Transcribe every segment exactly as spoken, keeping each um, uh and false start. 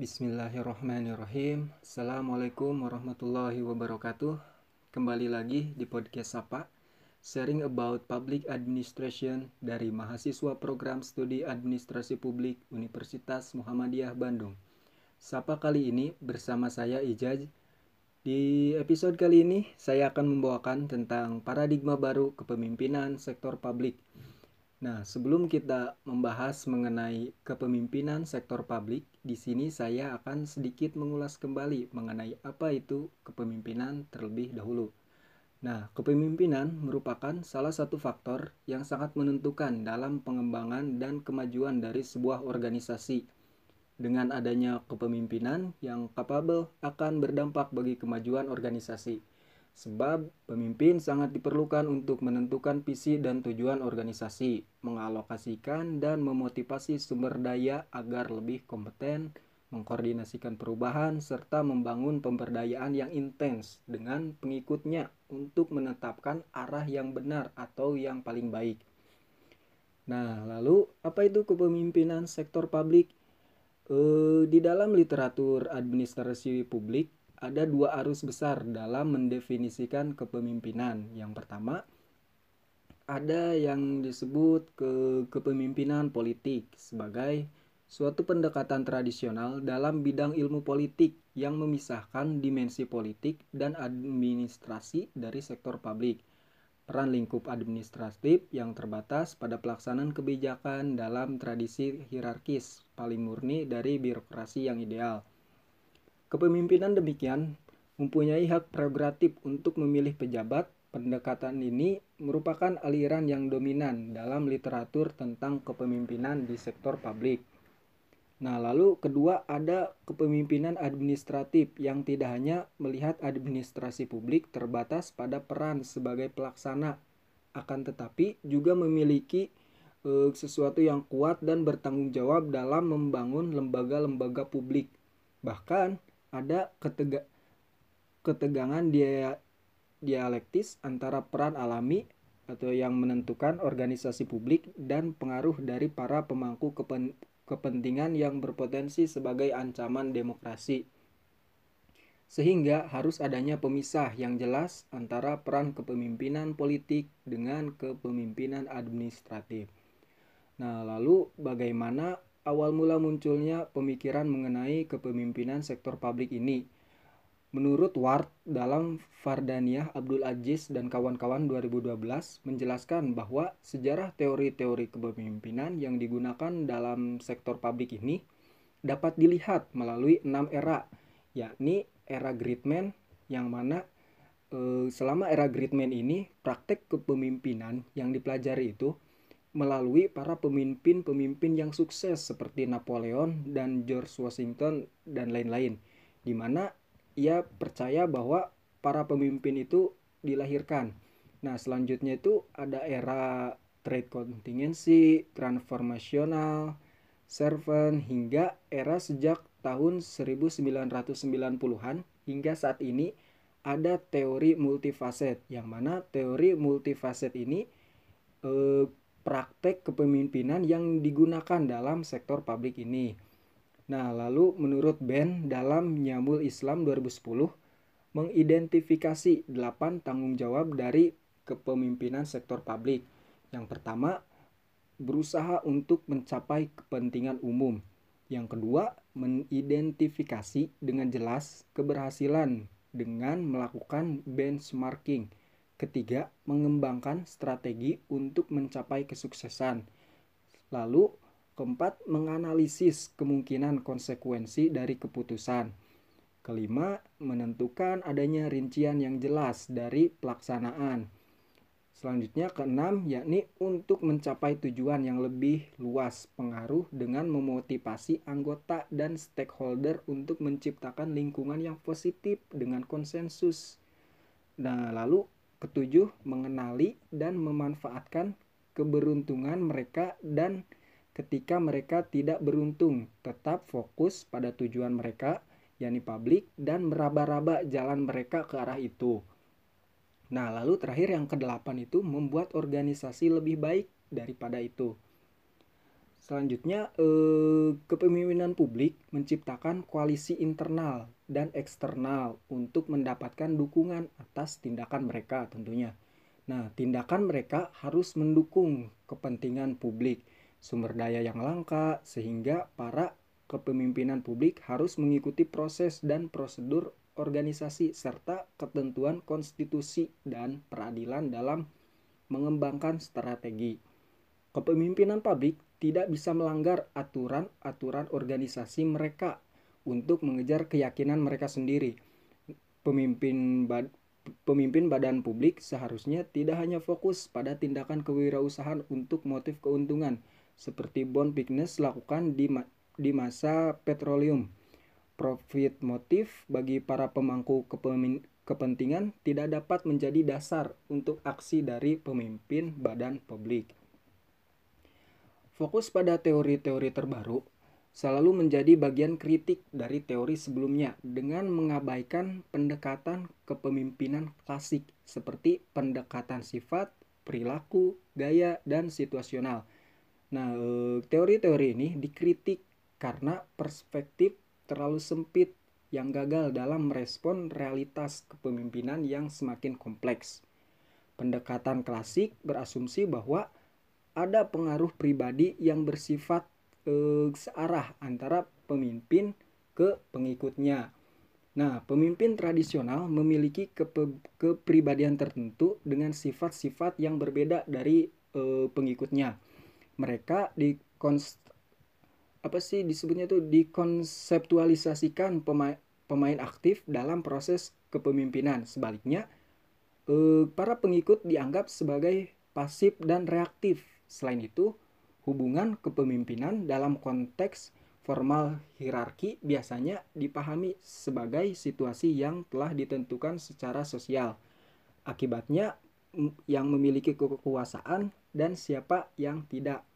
Bismillahirrahmanirrahim. Assalamualaikum warahmatullahi wabarakatuh. Kembali lagi di podcast Sapa, sharing about public administration dari mahasiswa program studi administrasi publik Universitas Muhammadiyah Bandung. Sapa kali ini bersama saya Ijaz. Di episode kali ini saya akan membawakan tentang paradigma baru kepemimpinan sektor publik. Nah, sebelum kita membahas mengenai kepemimpinan sektor publik, di sini saya akan sedikit mengulas kembali mengenai apa itu kepemimpinan terlebih dahulu. Nah, kepemimpinan merupakan salah satu faktor yang sangat menentukan dalam pengembangan dan kemajuan dari sebuah organisasi. Dengan adanya kepemimpinan yang kapabel akan berdampak bagi kemajuan organisasi. Sebab pemimpin sangat diperlukan untuk menentukan visi dan tujuan organisasi, mengalokasikan dan memotivasi sumber daya agar lebih kompeten, mengkoordinasikan perubahan, serta membangun pemberdayaan yang intens dengan pengikutnya untuk menetapkan arah yang benar atau yang paling baik. Nah, lalu apa itu kepemimpinan sektor publik? E, di dalam literatur administrasi publik, ada dua arus besar dalam mendefinisikan kepemimpinan. Yang pertama, ada yang disebut ke kepemimpinan politik sebagai suatu pendekatan tradisional dalam bidang ilmu politik yang memisahkan dimensi politik dan administrasi dari sektor publik. Peran lingkup administratif yang terbatas pada pelaksanaan kebijakan dalam tradisi hierarkis paling murni dari birokrasi yang ideal. Kepemimpinan demikian mempunyai hak prerogatif untuk memilih pejabat. Pendekatan ini merupakan aliran yang dominan dalam literatur tentang kepemimpinan di sektor publik. Nah, lalu kedua ada kepemimpinan administratif yang tidak hanya melihat administrasi publik terbatas pada peran sebagai pelaksana, akan tetapi juga memiliki eh, sesuatu yang kuat dan bertanggung jawab dalam membangun lembaga-lembaga publik. Bahkan ada ketega- ketegangan dia- dialektis antara peran alami atau yang menentukan organisasi publik dan pengaruh dari para pemangku kepen- kepentingan yang berpotensi sebagai ancaman demokrasi. Sehingga harus adanya pemisah yang jelas antara peran kepemimpinan politik dengan kepemimpinan administratif. Nah, lalu bagaimana awal mula munculnya pemikiran mengenai kepemimpinan sektor publik ini? Menurut Ward dalam Fardaniah Abdul Aziz dan kawan-kawan dua ribu dua belas menjelaskan bahwa sejarah teori-teori kepemimpinan yang digunakan dalam sektor publik ini dapat dilihat melalui enam era, yakni era Gridman, yang mana eh, selama era Gridman ini praktek kepemimpinan yang dipelajari itu melalui para pemimpin-pemimpin yang sukses seperti Napoleon dan George Washington dan lain-lain, di mana ia percaya bahwa para pemimpin itu dilahirkan. Nah, selanjutnya itu ada era trade contingency, transformational, servant, hingga era sejak tahun sembilan belas sembilan puluhan hingga saat ini ada teori multifaset, yang mana teori multifaset ini eh, praktek kepemimpinan yang digunakan dalam sektor publik ini. Nah, lalu menurut Ben dalam Nyamul Islam dua ribu sepuluh mengidentifikasi delapan tanggung jawab dari kepemimpinan sektor publik. Yang pertama, berusaha untuk mencapai kepentingan umum. Yang kedua, mengidentifikasi dengan jelas keberhasilan dengan melakukan benchmarking. Ketiga, mengembangkan strategi untuk mencapai kesuksesan. Lalu, keempat, menganalisis kemungkinan konsekuensi dari keputusan. Kelima, menentukan adanya rincian yang jelas dari pelaksanaan. Selanjutnya, keenam, yakni untuk mencapai tujuan yang lebih luas pengaruh dengan memotivasi anggota dan stakeholder untuk menciptakan lingkungan yang positif dengan konsensus. Nah, lalu ketujuh, mengenali dan memanfaatkan keberuntungan mereka dan ketika mereka tidak beruntung, tetap fokus pada tujuan mereka, yakni publik, dan meraba-raba jalan mereka ke arah itu. Nah, lalu terakhir yang kedelapan itu membuat organisasi lebih baik daripada itu. Selanjutnya, eh, kepemimpinan publik menciptakan koalisi internal dan eksternal untuk mendapatkan dukungan atas tindakan mereka tentunya. Nah, tindakan mereka harus mendukung kepentingan publik, sumber daya yang langka, sehingga para kepemimpinan publik harus mengikuti proses dan prosedur organisasi serta ketentuan konstitusi dan peradilan dalam mengembangkan strategi. Kepemimpinan publik tidak bisa melanggar aturan-aturan organisasi mereka untuk mengejar keyakinan mereka sendiri. Pemimpin, bad, pemimpin badan publik seharusnya tidak hanya fokus pada tindakan kewirausahaan untuk motif keuntungan, seperti bond pickness lakukan di, ma di masa petroleum. Profit motif bagi para pemangku kepentingan tidak dapat menjadi dasar untuk aksi dari pemimpin badan publik. Fokus pada teori-teori terbaru selalu menjadi bagian kritik dari teori sebelumnya dengan mengabaikan pendekatan kepemimpinan klasik seperti pendekatan sifat, perilaku, gaya, dan situasional. Nah, teori-teori ini dikritik karena perspektif terlalu sempit yang gagal dalam merespon realitas kepemimpinan yang semakin kompleks. Pendekatan klasik berasumsi bahwa ada pengaruh pribadi yang bersifat e, searah antara pemimpin ke pengikutnya. Nah, pemimpin tradisional memiliki kepe, kepribadian tertentu dengan sifat-sifat yang berbeda dari e, pengikutnya. Mereka dikonst, apa sih disebutnya tuh dikonseptualisasikan pemain, pemain aktif dalam proses kepemimpinan. Sebaliknya, e, para pengikut dianggap sebagai pasif dan reaktif. Selain itu, hubungan kepemimpinan dalam konteks formal hierarki biasanya dipahami sebagai situasi yang telah ditentukan secara sosial. Akibatnya, yang memiliki kekuasaan dan siapa yang tidak.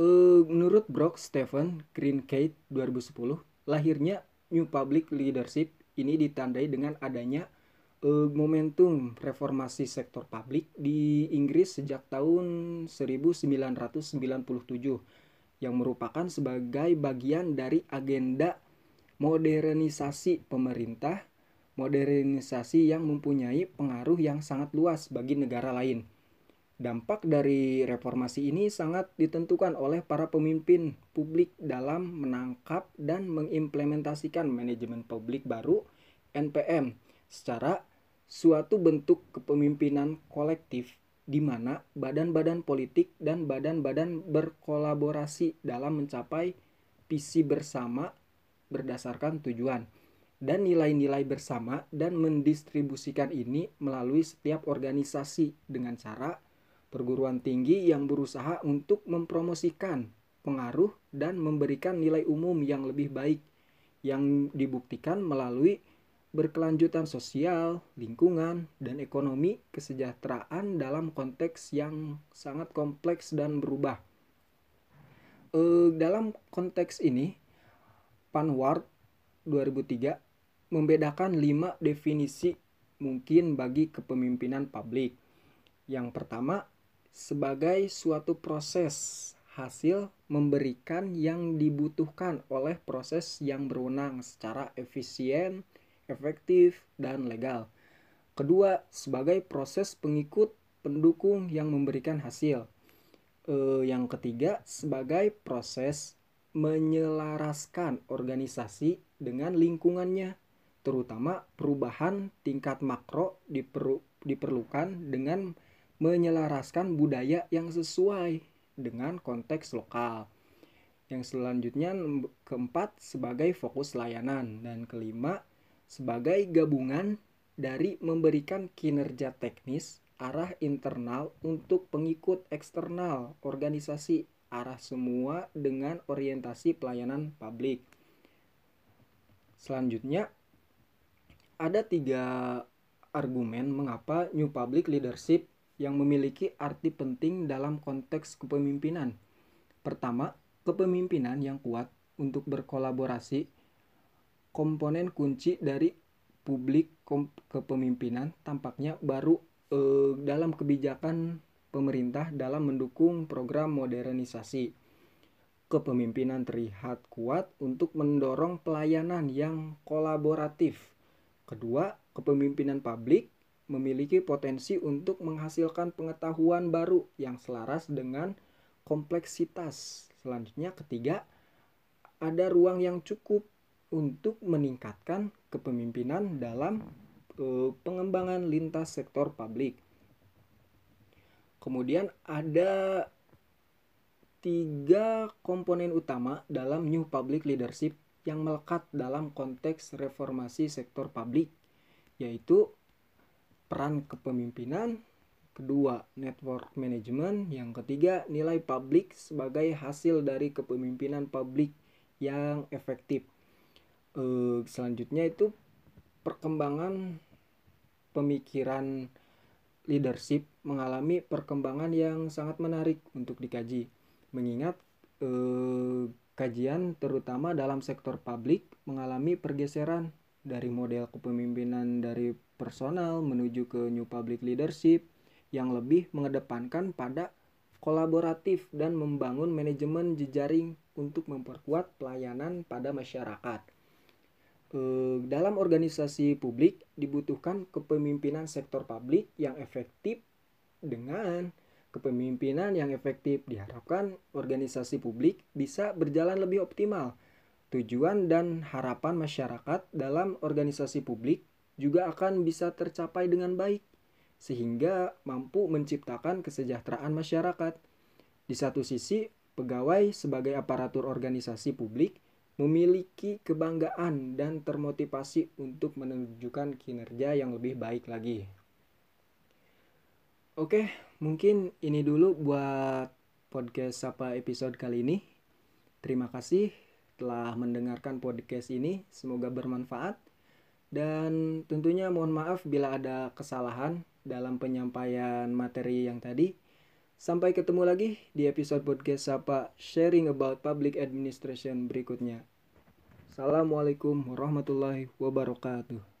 E, menurut Brock Stephen Green Kate dua ribu sepuluh, lahirnya New Public Leadership ini ditandai dengan adanya momentum reformasi sektor publik di Inggris sejak tahun seribu sembilan ratus sembilan puluh tujuh yang merupakan sebagai bagian dari agenda modernisasi pemerintah, modernisasi yang mempunyai pengaruh yang sangat luas bagi negara lain. Dampak dari reformasi ini sangat ditentukan oleh para pemimpin publik dalam menangkap dan mengimplementasikan manajemen publik baru N P M secara suatu bentuk kepemimpinan kolektif di mana badan-badan politik dan badan-badan berkolaborasi dalam mencapai visi bersama berdasarkan tujuan dan nilai-nilai bersama dan mendistribusikan ini melalui setiap organisasi dengan cara perguruan tinggi yang berusaha untuk mempromosikan pengaruh dan memberikan nilai umum yang lebih baik yang dibuktikan melalui berkelanjutan sosial, lingkungan, dan ekonomi kesejahteraan dalam konteks yang sangat kompleks dan berubah. E, dalam konteks ini, Panward dua ribu tiga membedakan lima definisi mungkin bagi kepemimpinan publik. Yang pertama, sebagai suatu proses hasil memberikan yang dibutuhkan oleh proses yang berwenang secara efisien, efektif, dan legal. Kedua, sebagai proses pengikut pendukung yang memberikan hasil. E, yang ketiga, sebagai proses menyelaraskan organisasi dengan lingkungannya, terutama perubahan tingkat makro diperu, diperlukan dengan menyelaraskan budaya yang sesuai dengan konteks lokal. Yang selanjutnya, keempat, sebagai fokus layanan. Dan kelima, sebagai gabungan dari memberikan kinerja teknis, arah internal untuk pengikut eksternal, organisasi, arah semua dengan orientasi pelayanan publik. Selanjutnya, ada tiga argumen mengapa New Public Leadership yang memiliki arti penting dalam konteks kepemimpinan. Pertama, kepemimpinan yang kuat untuk berkolaborasi. Komponen kunci dari publik kepemimpinan tampaknya baru e, dalam kebijakan pemerintah dalam mendukung program modernisasi. Kepemimpinan terlihat kuat untuk mendorong pelayanan yang kolaboratif. Kedua, kepemimpinan publik memiliki potensi untuk menghasilkan pengetahuan baru yang selaras dengan kompleksitas. Selanjutnya, ketiga, ada ruang yang cukup untuk meningkatkan kepemimpinan dalam e, pengembangan lintas sektor publik. Kemudian ada tiga komponen utama dalam New Public Leadership yang melekat dalam konteks reformasi sektor publik, yaitu peran kepemimpinan, kedua network management, yang ketiga nilai publik sebagai hasil dari kepemimpinan publik yang efektif. E, selanjutnya itu perkembangan pemikiran leadership mengalami perkembangan yang sangat menarik untuk dikaji. Mengingat eh, kajian terutama dalam sektor publik mengalami pergeseran dari model kepemimpinan dari personal menuju ke new public leadership yang lebih mengedepankan pada kolaboratif dan membangun manajemen jejaring untuk memperkuat pelayanan pada masyarakat. Eh, dalam organisasi publik dibutuhkan kepemimpinan sektor publik yang efektif. Dengan kepemimpinan yang efektif diharapkan organisasi publik bisa berjalan lebih optimal. Tujuan dan harapan masyarakat dalam organisasi publik juga akan bisa tercapai dengan baik, sehingga mampu menciptakan kesejahteraan masyarakat. Di satu sisi, pegawai sebagai aparatur organisasi publik memiliki kebanggaan dan termotivasi untuk menunjukkan kinerja yang lebih baik lagi. Oke, mungkin ini dulu buat podcast Sapa episode kali ini. Terima kasih telah mendengarkan podcast ini, semoga bermanfaat. Dan tentunya mohon maaf bila ada kesalahan dalam penyampaian materi yang tadi. Sampai ketemu lagi di episode podcast Sapa Sharing About Public Administration berikutnya. Assalamualaikum warahmatullahi wabarakatuh.